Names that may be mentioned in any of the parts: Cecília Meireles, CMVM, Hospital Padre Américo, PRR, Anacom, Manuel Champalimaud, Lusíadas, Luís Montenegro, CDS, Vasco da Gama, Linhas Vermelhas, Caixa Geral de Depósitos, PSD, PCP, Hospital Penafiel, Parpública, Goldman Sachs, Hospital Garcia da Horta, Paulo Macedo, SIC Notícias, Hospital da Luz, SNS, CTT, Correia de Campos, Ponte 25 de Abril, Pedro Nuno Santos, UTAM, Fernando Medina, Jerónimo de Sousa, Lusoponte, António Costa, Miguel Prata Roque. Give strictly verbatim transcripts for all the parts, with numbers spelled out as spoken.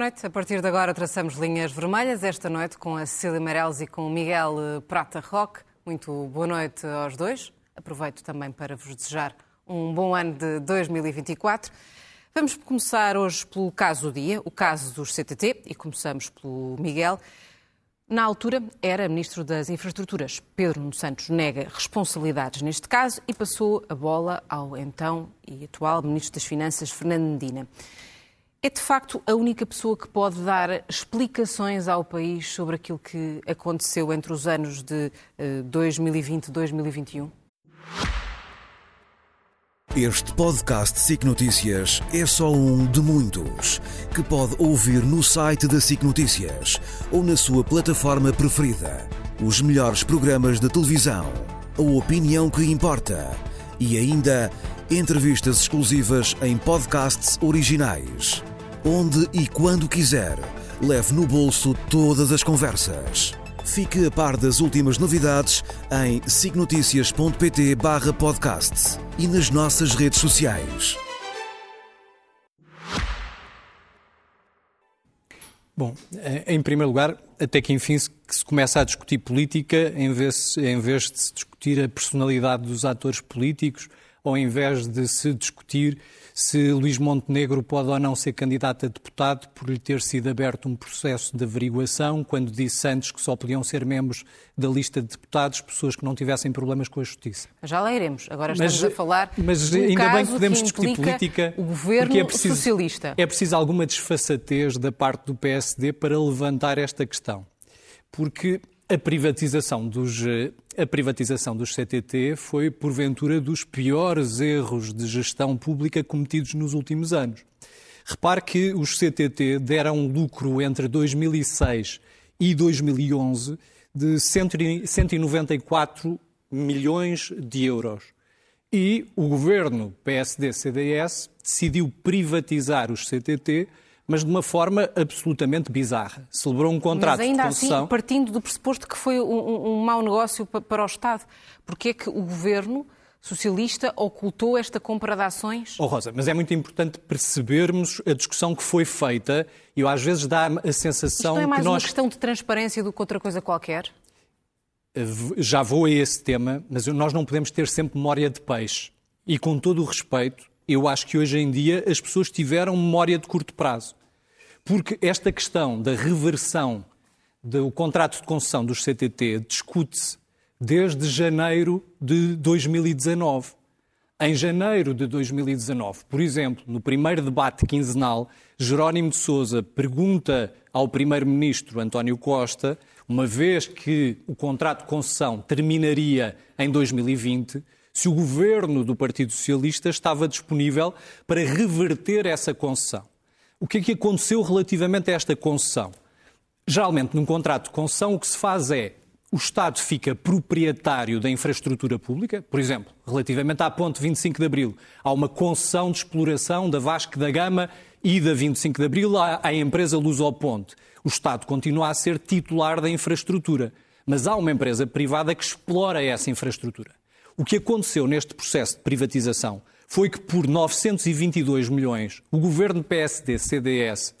noite. A partir de agora traçamos linhas vermelhas, esta noite com a Cecília Meireles e com o Miguel Prata Roque. Muito boa noite aos dois. Aproveito também para vos desejar um bom ano de dois mil e vinte e quatro. Vamos começar hoje pelo caso do dia, o caso dos C T T, e começamos pelo Miguel. Na altura, era Ministro das Infraestruturas. Pedro Nuno Santos nega responsabilidades neste caso e passou a bola ao então e atual Ministro das Finanças, Fernando Medina. É, de facto, a única pessoa que pode dar explicações ao país sobre aquilo que aconteceu entre os anos de dois mil e vinte e dois mil e vinte e um? Este podcast S I C Notícias é só um de muitos que pode ouvir no site da S I C Notícias ou na sua plataforma preferida. Os melhores programas da televisão, a opinião que importa e ainda entrevistas exclusivas em podcasts originais. Onde e quando quiser, leve no bolso todas as conversas. Fique a par das últimas novidades em sicnoticias ponto pt barra podcast e nas nossas redes sociais. Bom, em primeiro lugar, até que enfim se começa a discutir política em vez, em vez de se discutir a personalidade dos atores políticos, ou em vez de se discutir se Luís Montenegro pode ou não ser candidato a deputado por lhe ter sido aberto um processo de averiguação, quando disse antes que só podiam ser membros da lista de deputados pessoas que não tivessem problemas com a justiça. Já lá iremos. Agora estamos mas, a falar mas ainda caso bem que podemos que discutir política, o governo é preciso, socialista. É preciso alguma desfaçatez da parte do P S D para levantar esta questão. Porque a privatização dos... A privatização dos C T T foi, porventura, dos piores erros de gestão pública cometidos nos últimos anos. Repare que os C T T deram lucro entre dois mil e seis e dois mil e onze de cento e noventa e quatro milhões de euros. E o governo P S D C D S decidiu privatizar os C T T, mas de uma forma absolutamente bizarra. Celebrou um contrato de concessão... Mas ainda assim, partindo do pressuposto que foi um, um mau negócio para o Estado, porque é que o governo socialista ocultou esta compra de ações? Oh Rosa, mas é muito importante percebermos a discussão que foi feita e às vezes dá a sensação que nós... Isto não é mais nós... uma questão de transparência do que outra coisa qualquer? Já vou a esse tema, mas nós não podemos ter sempre memória de peixe. E com todo o respeito, eu acho que hoje em dia as pessoas tiveram memória de curto prazo. Porque esta questão da reversão do contrato de concessão dos C T T discute-se desde janeiro de dois mil e dezanove. Em janeiro de dois mil e dezanove, por exemplo, no primeiro debate quinzenal, Jerónimo de Sousa pergunta ao primeiro-ministro António Costa, uma vez que o contrato de concessão terminaria em dois mil e vinte, se o governo do Partido Socialista estava disponível para reverter essa concessão. O que é que aconteceu relativamente a esta concessão? Geralmente, num contrato de concessão, o que se faz é o Estado fica proprietário da infraestrutura pública. Por exemplo, relativamente à Ponte vinte e cinco de Abril, há uma concessão de exploração da Vasco da Gama e da vinte e cinco de Abril à, à empresa Lusoponte. O Estado continua a ser titular da infraestrutura, mas há uma empresa privada que explora essa infraestrutura. O que aconteceu neste processo de privatização foi que por novecentos e vinte e dois milhões o governo P S D C D S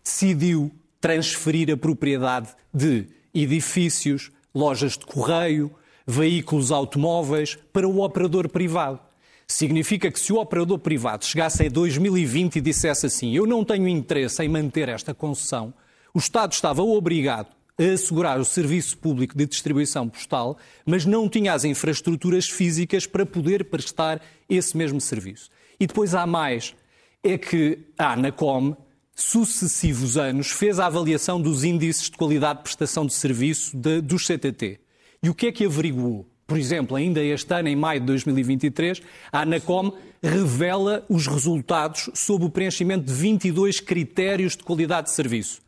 decidiu transferir a propriedade de edifícios, lojas de correio, veículos automóveis para o operador privado. Significa que se o operador privado chegasse em dois mil e vinte e dissesse assim, eu não tenho interesse em manter esta concessão, o Estado estava obrigado a assegurar o serviço público de distribuição postal, mas não tinha as infraestruturas físicas para poder prestar esse mesmo serviço. E depois há mais, é que a Anacom, sucessivos anos, fez a avaliação dos índices de qualidade de prestação de serviço de, dos C T T. E o que é que averiguou? Por exemplo, ainda este ano, em maio de dois mil e vinte e três, a Anacom revela os resultados sob o preenchimento de vinte e dois critérios de qualidade de serviço.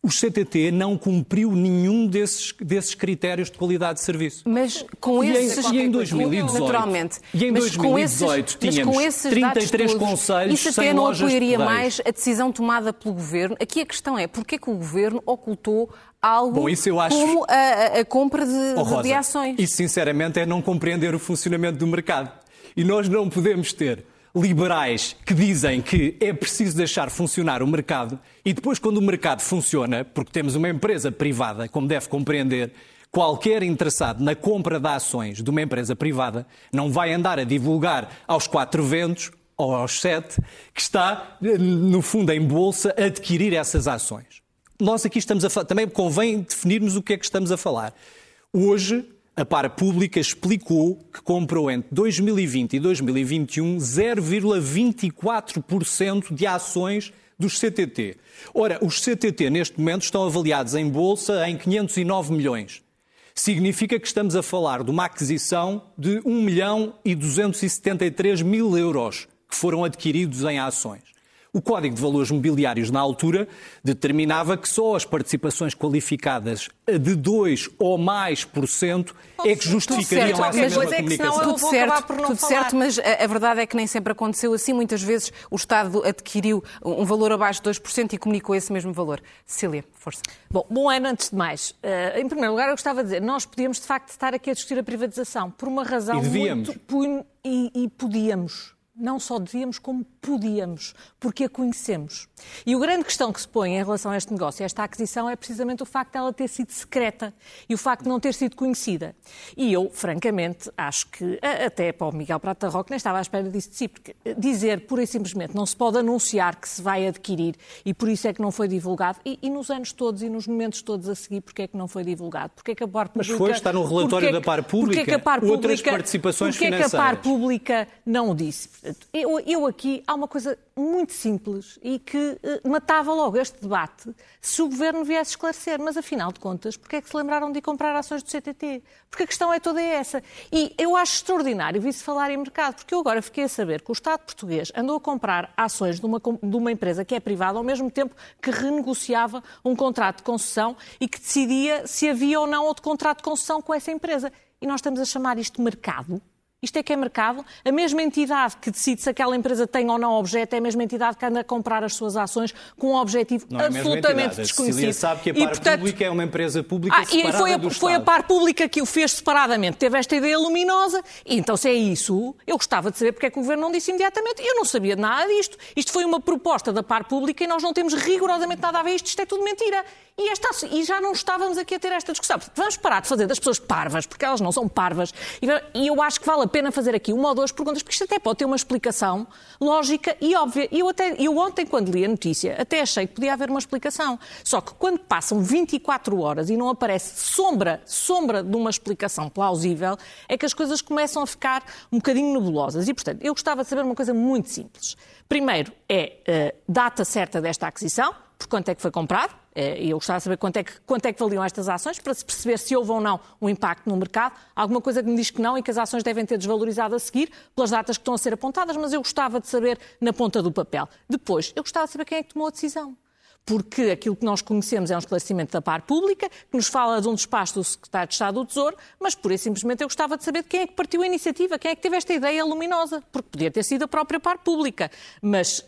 O C T T não cumpriu nenhum desses, desses critérios de qualidade de serviço. Mas com e esses... Em, e em dois mil e dezoito, naturalmente. E em mas dois mil e dezoito esses, tínhamos trinta e três todos, conselhos sem lojas de correio. Isso até não apoiaria mais a decisão tomada pelo Governo. Aqui a questão é, porquê que o Governo ocultou algo Bom, isso eu acho... como a, a compra de, oh, Rosa, de ações? Isso, sinceramente, é não compreender o funcionamento do mercado. E nós não podemos ter liberais que dizem que é preciso deixar funcionar o mercado e depois, quando o mercado funciona, porque temos uma empresa privada, como deve compreender, qualquer interessado na compra de ações de uma empresa privada não vai andar a divulgar aos quatro ventos ou aos sete que está, no fundo, em bolsa a adquirir essas ações. Nós aqui estamos a falar, também convém definirmos o que é que estamos a falar. Hoje, a Parpública explicou que comprou entre dois mil e vinte e dois mil e vinte e um zero vírgula vinte e quatro por cento de ações dos C T T. Ora, os C T T neste momento estão avaliados em bolsa em quinhentos e nove milhões. Significa que estamos a falar de uma aquisição de um milhão e duzentos e setenta e três mil euros que foram adquiridos em ações. O Código de Valores Mobiliários, na altura, determinava que só as participações qualificadas de dois ou mais por cento é que justificariam essa mesma comunicação. Tudo certo, tudo certo, mas a, a verdade é que nem sempre aconteceu assim. Muitas vezes o Estado adquiriu um valor abaixo de dois por cento e comunicou esse mesmo valor. Cecília, força. Bom, bom ano antes de mais. Uh, em primeiro lugar, eu gostava de dizer, nós podíamos de facto estar aqui a discutir a privatização por uma razão muito... E, e podíamos. Não só devíamos, como podíamos, porque a conhecemos. E a grande questão que se põe em relação a este negócio, a esta aquisição, é precisamente o facto de ela ter sido secreta e o facto de não ter sido conhecida. E eu, francamente, acho que, até para o Miguel Prata Roque, nem estava à espera disso de si, porque dizer, pura e simplesmente, não se pode anunciar que se vai adquirir e por isso é que não foi divulgado, e, e nos anos todos e nos momentos todos a seguir, porque é que não foi divulgado? Porque é que a Parpública... Mas foi, está no relatório da Parpública, porque é que a Parpública, outras participações financeiras. Porque é que a Parpública não o disse? Eu, eu aqui, há uma coisa muito simples e que eh, matava logo este debate se o Governo viesse esclarecer. Mas, afinal de contas, porque é que se lembraram de comprar ações do C T T? Porque a questão é toda essa. E eu acho extraordinário vir-se falar em mercado, porque eu agora fiquei a saber que o Estado português andou a comprar ações de uma, de uma empresa que é privada ao mesmo tempo que renegociava um contrato de concessão e que decidia se havia ou não outro contrato de concessão com essa empresa. E nós estamos a chamar isto de mercado? Isto é que é mercado? A mesma entidade que decide se aquela empresa tem ou não objeto é a mesma entidade que anda a comprar as suas ações com um objetivo não absolutamente é a desconhecido. A Cecília sabe que a Parpública, portanto... é uma empresa pública ah, separada e foi a, do Estado. Foi a Parpública que o fez separadamente. Teve esta ideia luminosa. E então, se é isso, eu gostava de saber porque é que o Governo não disse imediatamente. Eu não sabia nada disto. Isto foi uma proposta da Parpública e nós não temos rigorosamente nada a ver isto. Isto é tudo mentira. E, esta, e já não estávamos aqui a ter esta discussão. Vamos parar de fazer das pessoas parvas, porque elas não são parvas. E eu acho que vale a pena fazer aqui uma ou duas perguntas, porque isto até pode ter uma explicação lógica e óbvia. Eu, até, eu ontem, quando li a notícia, até achei que podia haver uma explicação. Só que quando passam vinte e quatro horas e não aparece sombra, sombra de uma explicação plausível, é que as coisas começam a ficar um bocadinho nebulosas. E, portanto, eu gostava de saber uma coisa muito simples. Primeiro é a data certa desta aquisição, por quanto é que foi comprado, e eu gostava de saber quanto é, que, quanto é que valiam estas ações, para se perceber se houve ou não um impacto no mercado. Alguma coisa que me diz que não e que as ações devem ter desvalorizado a seguir pelas datas que estão a ser apontadas, mas eu gostava de saber na ponta do papel. Depois, eu gostava de saber quem é que tomou a decisão. Porque aquilo que nós conhecemos é um esclarecimento da Parpública, que nos fala de um despacho do Secretário de Estado do Tesouro, mas pura e simplesmente eu gostava de saber de quem é que partiu a iniciativa, quem é que teve esta ideia luminosa, porque podia ter sido a própria Parpública. Mas...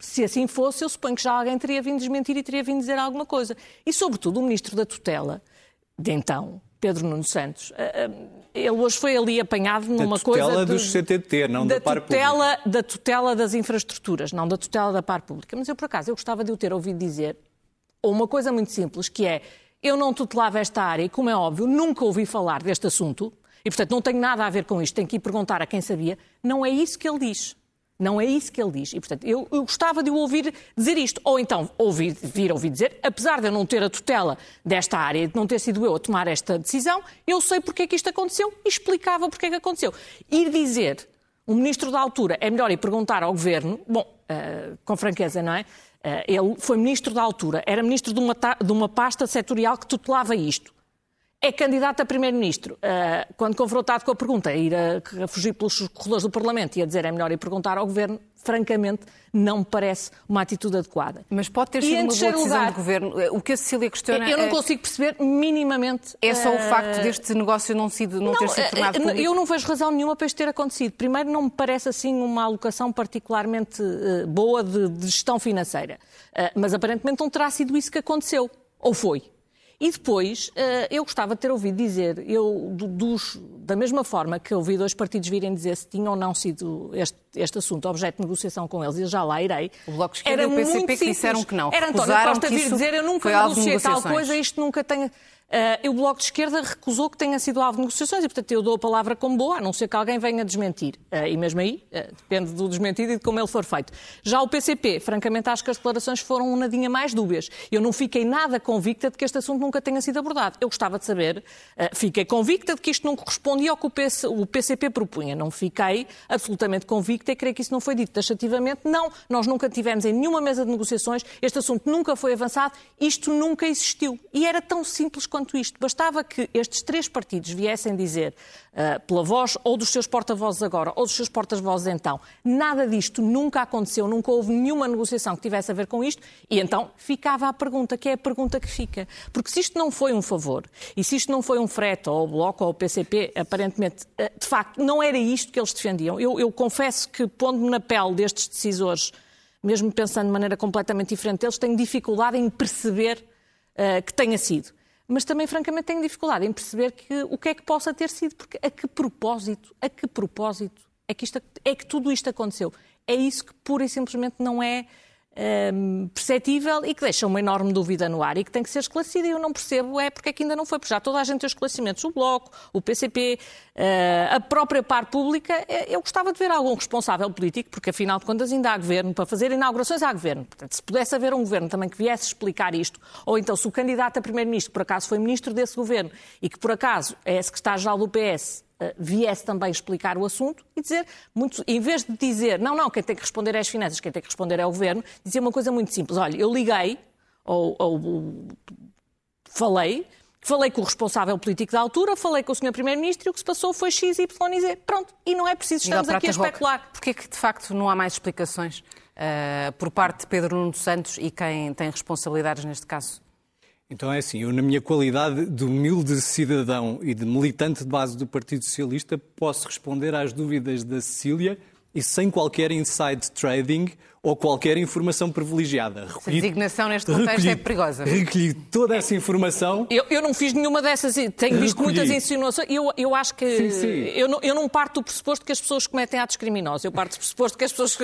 se assim fosse, eu suponho que já alguém teria vindo desmentir e teria vindo dizer alguma coisa. E, sobretudo, o Ministro da Tutela, de então, Pedro Nuno Santos, ele hoje foi ali apanhado numa coisa... Da tutela dos C T T, não da Parpública. Da tutela das infraestruturas, não da tutela da Parpública. Mas eu, por acaso, eu gostava de o ter ouvido dizer uma coisa muito simples, que é, eu não tutelava esta área e, como é óbvio, nunca ouvi falar deste assunto, e, portanto, não tenho nada a ver com isto, tenho que ir perguntar a quem sabia. Não é isso que ele diz. Não é isso que ele diz. E, portanto, eu, eu gostava de o ouvir dizer isto. Ou então, ouvir, vir ouvir dizer, apesar de eu não ter a tutela desta área, de não ter sido eu a tomar esta decisão, eu sei porque é que isto aconteceu e explicava porque é que aconteceu. Ir dizer, o ministro da altura, é melhor ir perguntar ao Governo, bom, uh, com franqueza, não é? Uh, ele foi ministro da altura, era ministro de uma, ta, de uma pasta setorial que tutelava isto. É candidato a primeiro-ministro. Uh, quando confrontado com a pergunta, ir a, a fugir pelos corredores do Parlamento e a dizer é melhor ir perguntar ao Governo, francamente, não me parece uma atitude adequada. Mas pode ter sido uma boa decisão do Governo. O que a Cecília questiona... Eu não é... consigo perceber minimamente... É só uh... o facto deste negócio não, sido, não, não ter sido tornado público? Eu não vejo razão nenhuma para isto ter acontecido. Primeiro, não me parece assim uma alocação particularmente uh, boa de, de gestão financeira. Uh, mas aparentemente não terá sido isso que aconteceu. Ou foi? E depois, eu gostava de ter ouvido dizer, eu, dos, da mesma forma que ouvi dois partidos virem dizer se tinha ou não sido este, este assunto objeto de negociação com eles, e já lá irei. O Bloco de Esquerda e o P C P que disseram que não. Era António Costa vir dizer, eu nunca negociei tal coisa, isto nunca tem... Uh, o Bloco de Esquerda recusou que tenha sido alvo de negociações e, portanto, eu dou a palavra como boa, a não ser que alguém venha desmentir. Uh, e mesmo aí, uh, depende do desmentido e de como ele for feito. Já o P C P, francamente, acho que as declarações foram um nadinha mais dúbias. Eu não fiquei nada convicta de que este assunto nunca tenha sido abordado. Eu gostava de saber, uh, fiquei convicta de que isto não correspondia ao que o, P C, o P C P propunha. Não fiquei absolutamente convicta e creio que isso não foi dito taxativamente. Não, nós nunca tivemos em nenhuma mesa de negociações, este assunto nunca foi avançado, isto nunca existiu. E era tão simples como quanto isto. Bastava que estes três partidos viessem dizer, uh, pela voz ou dos seus porta-vozes agora, ou dos seus porta-vozes então, nada disto nunca aconteceu, nunca houve nenhuma negociação que tivesse a ver com isto, e então ficava a pergunta, que é a pergunta que fica. Porque se isto não foi um favor, e se isto não foi um frete ao Bloco ou ao P C P, aparentemente, uh, de facto, não era isto que eles defendiam. Eu, eu confesso que, pondo-me na pele destes decisores, mesmo pensando de maneira completamente diferente deles, tenho dificuldade em perceber uh, que tenha sido. Mas também, francamente, tenho dificuldade em perceber que, o que é que possa ter sido, porque a que propósito, a que propósito é que, isto, é que tudo isto aconteceu? É isso que pura e simplesmente não é um, perceptível e que deixa uma enorme dúvida no ar e que tem que ser esclarecida. Eu não percebo é porque é que ainda não foi, porque já toda a gente tem os esclarecimentos, o Bloco, o P C P, uh, a própria Parpública. Eu gostava de ver algum responsável político, porque afinal de contas ainda há governo, para fazer inaugurações há governo. Portanto, se pudesse haver um governo também que viesse explicar isto, ou então se o candidato a primeiro-ministro, que por acaso foi ministro desse governo e que por acaso é secretário-geral do P S, Uh, viesse também explicar o assunto e dizer, muito, em vez de dizer, não, não, quem tem que responder é as finanças, quem tem que responder é o governo, dizer uma coisa muito simples. Olha, eu liguei, ou, ou, ou falei, falei com o responsável político da altura, falei com o senhor Primeiro-Ministro e o que se passou foi X, Y e Z. Pronto, e não é preciso, estamos Miguel aqui Prata a especular. Roque, porquê que de facto não há mais explicações uh, por parte de Pedro Nuno Santos e quem tem responsabilidades neste caso? Então é assim, eu na minha qualidade de humilde cidadão e de militante de base do Partido Socialista posso responder às dúvidas da Cecília e sem qualquer inside trading ou qualquer informação privilegiada. Recolhi, a designação neste contexto recolhi, é perigosa. Recolhi toda essa informação. Eu, eu não fiz nenhuma dessas, tenho visto recolhi. muitas insinuações. Eu, eu acho que... Sim, sim. Eu, não, eu não parto do pressuposto que as pessoas cometem atos criminosos. Eu parto do pressuposto que as pessoas...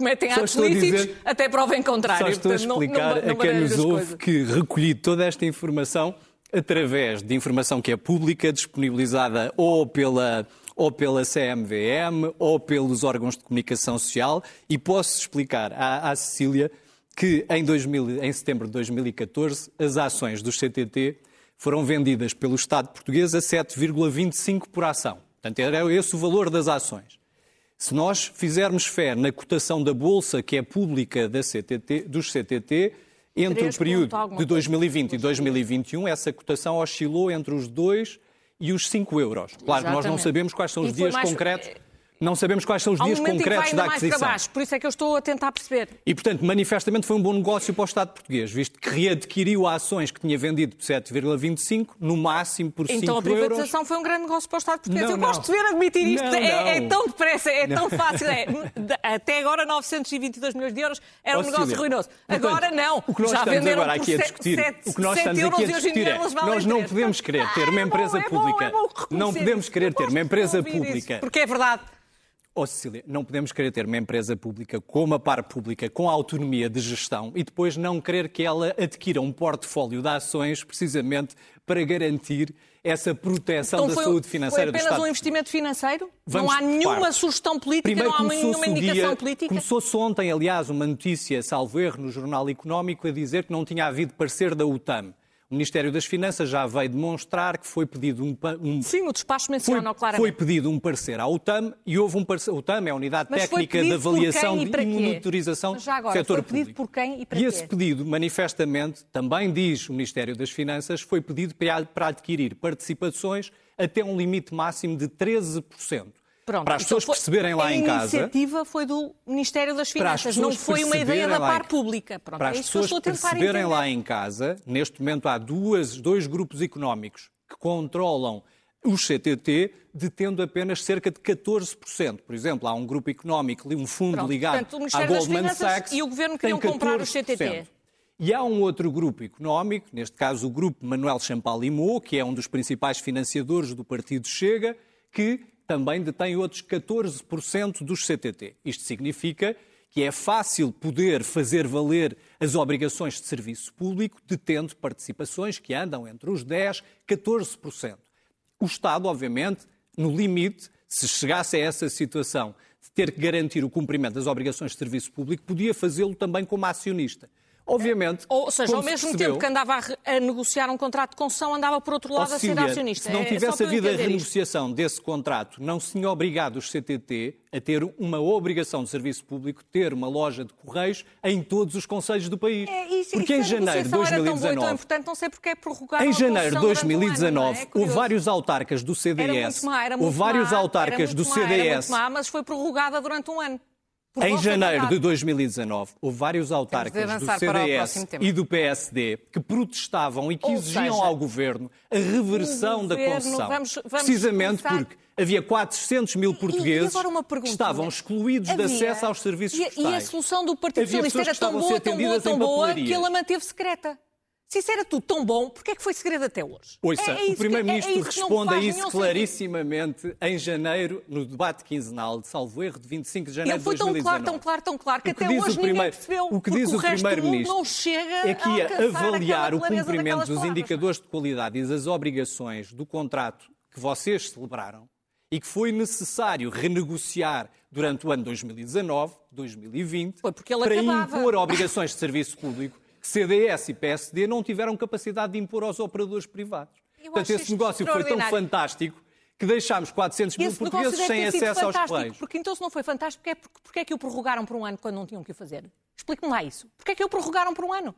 cometem atos lícitos, dizer, até prova em contrário. Só estou Portanto, a explicar não, não, não a quem nos ouve que recolhi toda esta informação através de informação que é pública, disponibilizada ou pela, ou pela C M V M ou pelos órgãos de comunicação social, e posso explicar à, à Cecília que em, dois mil, em setembro de dois mil e catorze as ações do C T T foram vendidas pelo Estado português a sete vírgula vinte e cinco por ação. Portanto, era esse o valor das ações. Se nós fizermos fé na cotação da Bolsa, que é pública da C T T, dos C T T, entre o período de dois mil e vinte e dois mil e vinte e um, essa cotação oscilou entre os dois e os cinco euros. Claro que nós não sabemos quais são os dias mais... concretos. Não sabemos quais são os dias concretos da aquisição. Baixo, por isso é que eu estou a tentar perceber. E, portanto, manifestamente foi um bom negócio para o Estado português, visto que readquiriu ações que tinha vendido por sete vírgula vinte e cinco, no máximo por cinco euros. Então a privatização euros. foi um grande negócio para o Estado português. Não, eu não. gosto de ver admitir isto. Não, é, não. é tão depressa, é não. tão fácil. É. Até agora novecentos e vinte e dois milhões de euros era um negócio ruinoso. Agora não. O que nós Já estamos agora aqui a discutir sete, o que nós estamos aqui a discutir é, nós não podemos querer ter uma empresa pública. Não podemos querer ter uma empresa pública. Porque é verdade. Oh, Cecília, não podemos querer ter uma empresa pública como a Parpública, com a autonomia de gestão, e depois não querer que ela adquira um portfólio de ações precisamente para garantir essa proteção então da foi, saúde financeira do Estado. Foi apenas um investimento financeiro? Vamos não há nenhuma parte. sugestão política? Primeiro, não há nenhuma indicação dia, política? Começou-se ontem, aliás, uma notícia, salvo erro, no Jornal Económico, a dizer que não tinha havido parecer da U T A M. O Ministério das Finanças já veio demonstrar que foi pedido um... um Sim, o despacho menciona claramente. Foi pedido um parecer à U T A M e houve um parecer... U T A M é a Unidade Mas Técnica de Avaliação e, e Monitorização do Setor Público. Foi pedido por quem e para quê? E esse pedido, manifestamente, também diz o Ministério das Finanças, foi pedido para adquirir participações até um limite máximo de treze por cento. Pronto, para as pessoas então foi, perceberem lá em casa... A iniciativa foi do Ministério das Finanças, não foi uma ideia da Parpública. Pronto, para as é pessoas perceberem lá em casa, neste momento há duas, dois grupos económicos que controlam os C T T, detendo apenas cerca de catorze por cento. Por exemplo, há um grupo económico, um fundo Pronto, ligado portanto, o à Goldman Sachs... E o Governo queriam comprar os C T T. E há um outro grupo económico, neste caso o grupo Manuel Champalimaud, que é um dos principais financiadores do partido Chega, que também detém outros catorze por cento dos C T T. Isto significa que é fácil poder fazer valer as obrigações de serviço público detendo participações que andam entre os dez e catorze por cento. O Estado, obviamente, no limite, se chegasse a essa situação de ter que garantir o cumprimento das obrigações de serviço público, podia fazê-lo também como acionista. Obviamente, ou seja, ao mesmo percebeu, tempo que andava a, a negociar um contrato de concessão, andava por outro lado, Cecília, a ser acionista. Se não tivesse é, havido a renegociação isto. desse contrato, não se tinha obrigado os C T T a ter uma obrigação de serviço público, ter uma loja de correios em todos os conselhos do país. É, isso, porque isso em janeiro de dois mil e dezanove... Era tão boa, tão não sei porque é prorrogar em janeiro de dois mil e dezanove, houve é vários autarcas do C D S, houve vários autarcas do C D S... Má, mas foi prorrogada durante um ano. Por em janeiro de dois mil e dezanove, houve vários autarcas do C D S e do P S D que protestavam e que Ou exigiam seja, ao Governo a reversão governo, da concessão. Vamos, vamos precisamente começar... porque havia quatrocentos mil portugueses e, e pergunta, que estavam excluídos havia, de acesso aos serviços e, postais. E a solução do Partido Socialista era tão boa, tão boa, tão boa, que ele a manteve secreta. Se isso era tudo tão bom, porquê é que foi segredo até hoje? Ouça, é, é o Primeiro-Ministro é, é responde a isso clarissimamente sentido. em janeiro, no debate quinzenal de salvo erro de vinte e cinco de janeiro Ele foi de dois mil e dezanove. Tão claro, tão claro, tão claro, que até hoje ninguém primeiro, percebeu. O que diz o, o Primeiro-Ministro não chega é que ia avaliar o cumprimento dos indicadores de qualidade e das obrigações do contrato que vocês celebraram e que foi necessário renegociar durante o ano dois mil e dezanove, dois mil e vinte, foi porque ele para acabava. impor obrigações de serviço público que C D S e P S D não tiveram capacidade de impor aos operadores privados. Eu Portanto, esse negócio foi tão fantástico que deixámos quatrocentos mil portugueses sem acesso aos planos. Porque então, se não foi fantástico, é porque, porque é que o prorrogaram por um ano quando não tinham que o fazer? Explique-me lá isso. Porquê é que o prorrogaram por um ano?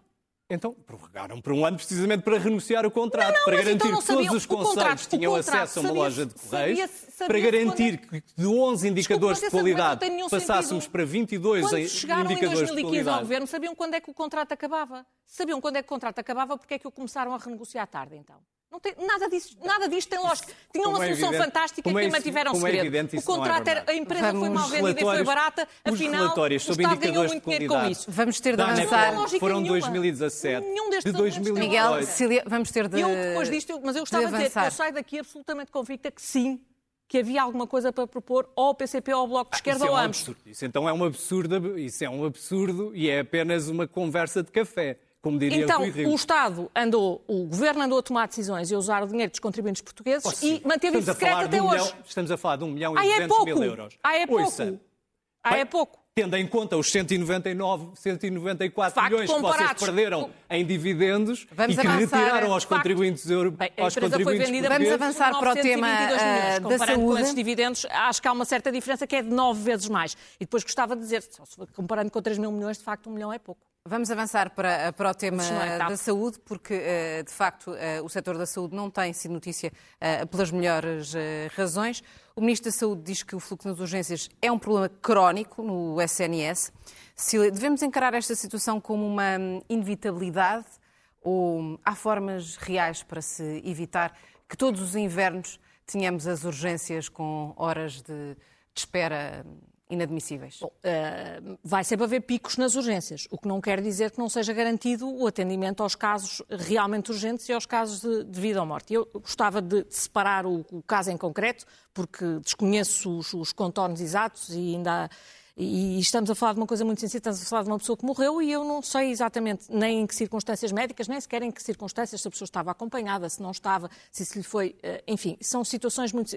Então, prorrogaram por um ano precisamente para renunciar o contrato, não, não, para garantir então que todos os conselhos tinham acesso a uma loja de correios, sabia, sabia para garantir quando... que de onze indicadores Desculpa, de qualidade passássemos sentido. para vinte e dois quando indicadores de qualidade. Chegaram em dois mil e quinze ao Governo, sabiam quando é que o contrato acabava? Sabiam quando é que o contrato acabava, porque é que o começaram a renegociar tarde, então? Não tem, nada, disso, nada disto tem lógica. Tinham uma solução é fantástica e é mantiveram segredo. É evidente, o contrato é era, a empresa Vamos, foi mal vendida e foi barata, afinal o Estado ganhou muito dinheiro com isso. Vamos ter de avançar. Foram dois mil e dezassete Nenhum destes de dois mil e dezoito Miguel, Cecília, vamos ter de eu, depois disto, mas eu gostava de, de dizer que eu saio daqui absolutamente convicta que sim, que havia alguma coisa para propor ou ao P C P ou ao Bloco de Esquerda ah, ou é um ambos. Absurdo. Isso então é um absurdo, isso é um absurdo e é apenas uma conversa de café. Como diria então, o Estado andou, o Governo andou a tomar decisões e a usar o dinheiro dos contribuintes portugueses oh, e manteve isso secreto até hoje. Milhão, estamos a falar de um milhão e duzentos mil euros. Ah, é pouco. Ouça, ah, é pouco. Bem, tendo em conta os cento e noventa e nove, cento e noventa e quatro Facto, milhões que vocês perderam com... em dividendos Vamos e que avançar, retiraram aos Facto, contribuintes europeus. Aos contribuintes vendida, vamos avançar para o tema uh, da saúde. Com esses dividendos, acho que há uma certa diferença que é de nove vezes mais. E depois gostava de dizer, comparando com três mil milhões, de facto, um milhão é pouco. Vamos avançar para, para o tema da saúde, porque, de facto, o setor da saúde não tem sido notícia pelas melhores razões. O Ministro da Saúde diz que o fluxo nas urgências é um problema crónico no S N S. Se devemos encarar esta situação como uma inevitabilidade ou há formas reais para se evitar que todos os invernos tenhamos as urgências com horas de, de espera inadmissíveis? Bom, uh, vai sempre haver picos nas urgências, o que não quer dizer que não seja garantido o atendimento aos casos realmente urgentes e aos casos de, de vida ou morte. Eu gostava de, de separar o, o caso em concreto, porque desconheço os, os contornos exatos e ainda há, e, e estamos a falar de uma coisa muito sensível, estamos a falar de uma pessoa que morreu e eu não sei exatamente nem em que circunstâncias médicas, nem sequer em que circunstâncias, se a pessoa estava acompanhada, se não estava, se isso lhe foi... Uh, enfim, são situações muito...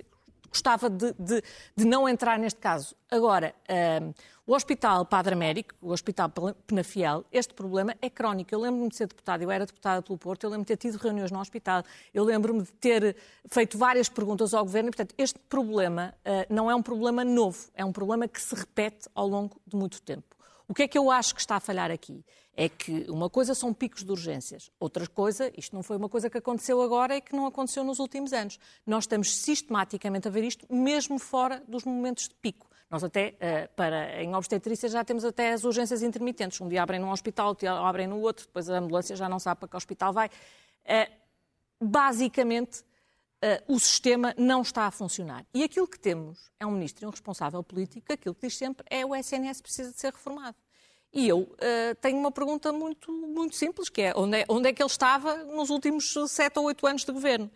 Gostava de, de, de não entrar neste caso. Agora, um, o Hospital Padre Américo, o Hospital Penafiel, este problema é crónico. Eu lembro-me de ser deputada, eu era deputada pelo Porto, eu lembro-me de ter tido reuniões no hospital, eu lembro-me de ter feito várias perguntas ao Governo. E, portanto, este problema uh, não é um problema novo, é um problema que se repete ao longo de muito tempo. O que é que eu acho que está a falhar aqui? É que uma coisa são picos de urgências, outra coisa, isto não foi uma coisa que aconteceu agora e que não aconteceu nos últimos anos. Nós estamos sistematicamente a ver isto, mesmo fora dos momentos de pico. Nós até, para, em obstetrícia, já temos até as urgências intermitentes. Um dia abrem num hospital, outro dia abrem no outro, depois a ambulância já não sabe para que hospital vai. Basicamente, o sistema não está a funcionar. E aquilo que temos é um ministro e um responsável político, aquilo que diz sempre é o S N S precisa de ser reformado. E eu uh, tenho uma pergunta muito, muito simples, que é onde, é onde é que ele estava nos últimos sete ou oito anos de governo?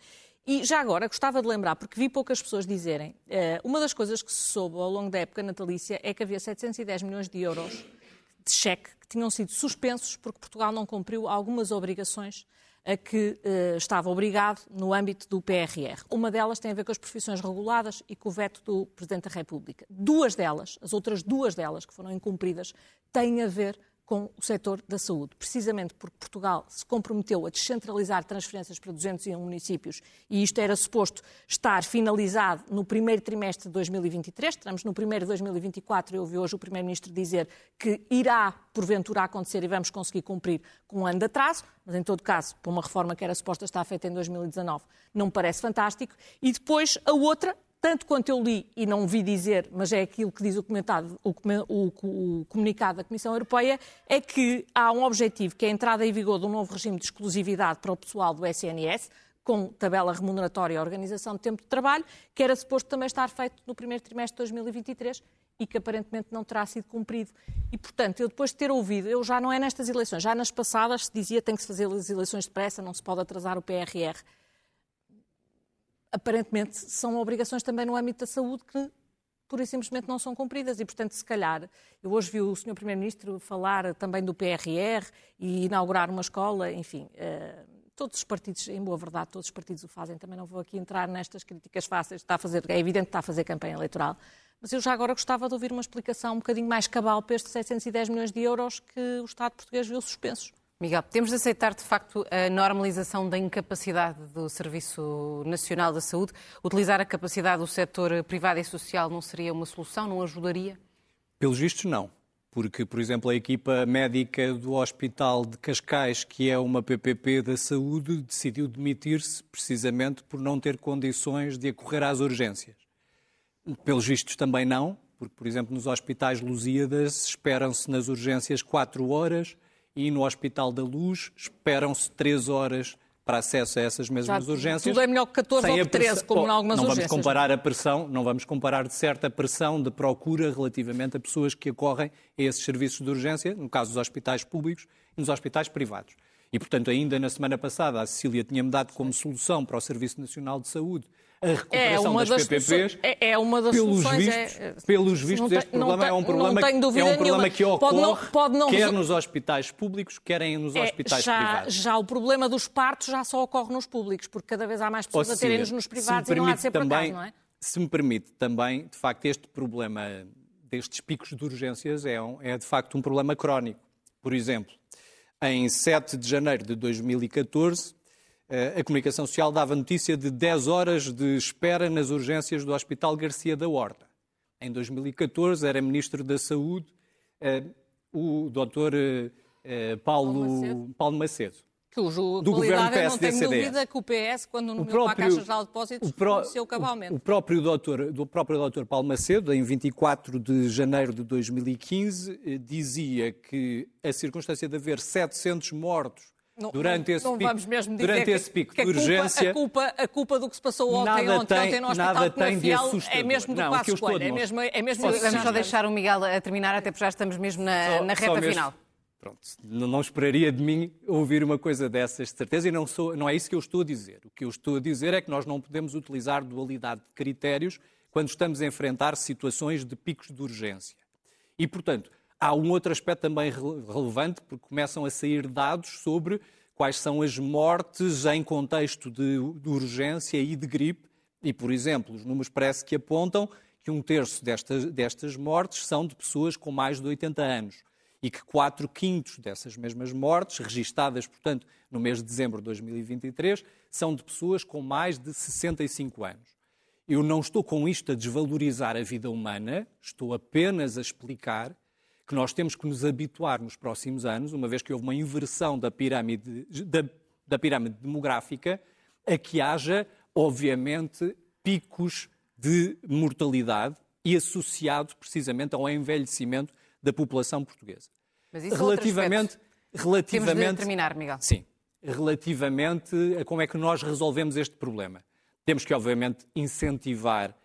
E já agora gostava de lembrar, porque vi poucas pessoas dizerem, uh, uma das coisas que se soube ao longo da época natalícia é que havia setecentos e dez milhões de euros de cheque que tinham sido suspensos porque Portugal não cumpriu algumas obrigações a que uh, estava obrigado no âmbito do P R R. Uma delas tem a ver com as profissões reguladas e com o veto do Presidente da República. Duas delas, as outras duas delas que foram incumpridas, têm a ver com o setor da saúde, precisamente porque Portugal se comprometeu a descentralizar transferências para duzentos e um municípios e isto era suposto estar finalizado no primeiro trimestre de dois mil e vinte e três, estamos no primeiro de dois mil e vinte e quatro, eu ouvi hoje o Primeiro-Ministro dizer que irá, porventura, acontecer e vamos conseguir cumprir com um ano de atraso, mas em todo caso, para uma reforma que era suposta estar feita em dois mil e dezanove, não me parece fantástico. E depois a outra, tanto quanto eu li e não vi dizer, mas é aquilo que diz o, o, o, o comunicado da Comissão Europeia, é que há um objetivo, que é a entrada em vigor de um novo regime de exclusividade para o pessoal do S N S, com tabela remuneratória e organização de tempo de trabalho, que era suposto também estar feito no primeiro trimestre de dois mil e vinte e três e que aparentemente não terá sido cumprido. E, portanto, eu depois de ter ouvido, eu já não é nestas eleições, já nas passadas se dizia que tem que se fazer as eleições depressa, não se pode atrasar o P R R. Aparentemente são obrigações também no âmbito da saúde que pura e simplesmente não são cumpridas e, portanto, se calhar, eu hoje vi o senhor Primeiro-Ministro falar também do P R R e inaugurar uma escola, enfim, uh, todos os partidos, em boa verdade, todos os partidos o fazem, também não vou aqui entrar nestas críticas fáceis, está a fazer, é evidente que está a fazer campanha eleitoral, mas eu já agora gostava de ouvir uma explicação um bocadinho mais cabal para estes setecentos e dez milhões de euros que o Estado português viu suspensos. Miguel, temos de aceitar, de facto, a normalização da incapacidade do Serviço Nacional da Saúde? Utilizar a capacidade do setor privado e social não seria uma solução? Não ajudaria? Pelos vistos, não. Porque, por exemplo, a equipa médica do Hospital de Cascais, que é uma P P P da saúde, decidiu demitir-se precisamente por não ter condições de acorrer às urgências. Pelos vistos, também não. Porque, por exemplo, nos hospitais Lusíadas, esperam-se nas urgências quatro horas... e no Hospital da Luz esperam-se três horas para acesso a essas mesmas Exato. Urgências. Tudo é melhor que catorze ou treze, como em algumas não urgências. Vamos comparar a pressão, não vamos comparar de certo a pressão de procura relativamente a pessoas que acorrem a esses serviços de urgência, no caso dos hospitais públicos e nos hospitais privados. E, portanto, ainda na semana passada, a Cecília tinha-me dado como solução para o Serviço Nacional de Saúde a recuperação é das, das P P Ps. É, é uma das pelos soluções. Vistos, é... Pelos vistos, este tem, problema tem, é um problema, é um problema que ocorre, pode não, pode não... quer nos hospitais públicos, quer nos é, hospitais já, privados. Já o problema dos partos já só ocorre nos públicos, porque cada vez há mais pessoas Ou a terem-nos nos privados e não há de ser para cá, não é? Se me permite também, de facto, este problema destes picos de urgências é, um, é de facto um problema crónico. Por exemplo, em sete de janeiro de dois mil e catorze, a Comunicação Social dava notícia de dez horas de espera nas urgências do Hospital Garcia da Horta. Em dois mil e catorze, era Ministro da Saúde o doutor Paulo Macedo, Paulo Macedo que o do governo P S D C D S. Não tenho dúvida que o P S, quando nomeou para a Caixa Geral de Depósitos, reconheceu cabalmente. O próprio doutor Paulo Macedo, em vinte e quatro de janeiro de dois mil e quinze, dizia que a circunstância de haver setecentos mortos Não, durante esse não pico, vamos mesmo dizer durante que, esse pico que a de culpa, urgência... A culpa, a culpa do que se passou ontem e ontem, ontem no Hospital Penafiel é mesmo do Passo Coelho. É mesmo, é mesmo vamos só não. deixar o Miguel a terminar, até porque já estamos mesmo na, só, na reta final. Mesmo, pronto, não, não esperaria de mim ouvir uma coisa dessas, de certeza, e não, sou, não é isso que eu estou a dizer. O que eu estou a dizer é que nós não podemos utilizar dualidade de critérios quando estamos a enfrentar situações de picos de urgência. E, portanto... Há um outro aspecto também relevante, porque começam a sair dados sobre quais são as mortes em contexto de, de urgência e de gripe. E, por exemplo, os números parece que apontam que um terço destas, destas mortes são de pessoas com mais de oitenta anos e que quatro quintos dessas mesmas mortes, registadas, portanto, no mês de dezembro de dois mil e vinte e três, são de pessoas com mais de sessenta e cinco anos. Eu não estou com isto a desvalorizar a vida humana, estou apenas a explicar que nós temos que nos habituar nos próximos anos, uma vez que houve uma inversão da pirâmide, da, da pirâmide demográfica, a que haja, obviamente, picos de mortalidade e associado precisamente ao envelhecimento da população portuguesa. Mas isso relativamente, é relativamente, temos de terminar, Miguel. Sim. Relativamente a como é que nós resolvemos este problema. Temos que, obviamente, incentivar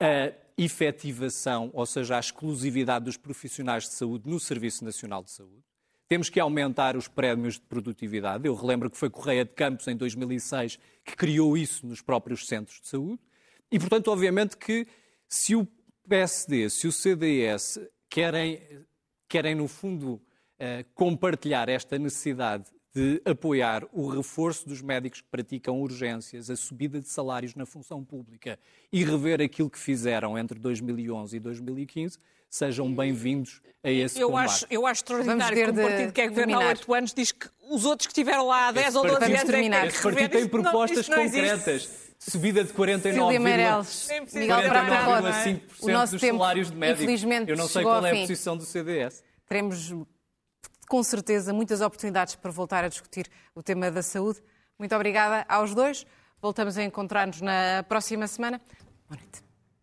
a efetivação, ou seja, a exclusividade dos profissionais de saúde no Serviço Nacional de Saúde. Temos que aumentar os prémios de produtividade. Eu relembro que foi Correia de Campos, em dois mil e seis, que criou isso nos próprios centros de saúde. E, portanto, obviamente que se o P S D, se o C D S querem, querem no fundo, compartilhar esta necessidade de apoiar o reforço dos médicos que praticam urgências, a subida de salários na função pública e rever aquilo que fizeram entre dois mil e onze e dois mil e quinze, sejam bem-vindos a esse eu combate. Acho, eu acho extraordinário que um partido que é governo há oito anos diz que os outros que estiveram lá há dez ou doze anos é que esse partido tem propostas não, não concretas. Existe. Subida de quarenta e nove vírgula cinco por cento dos salários de médicos. Eu não sei qual é a posição do C D S. Teremos... com certeza, muitas oportunidades para voltar a discutir o tema da saúde. Muito obrigada aos dois. Voltamos a encontrar-nos na próxima semana. Boa noite.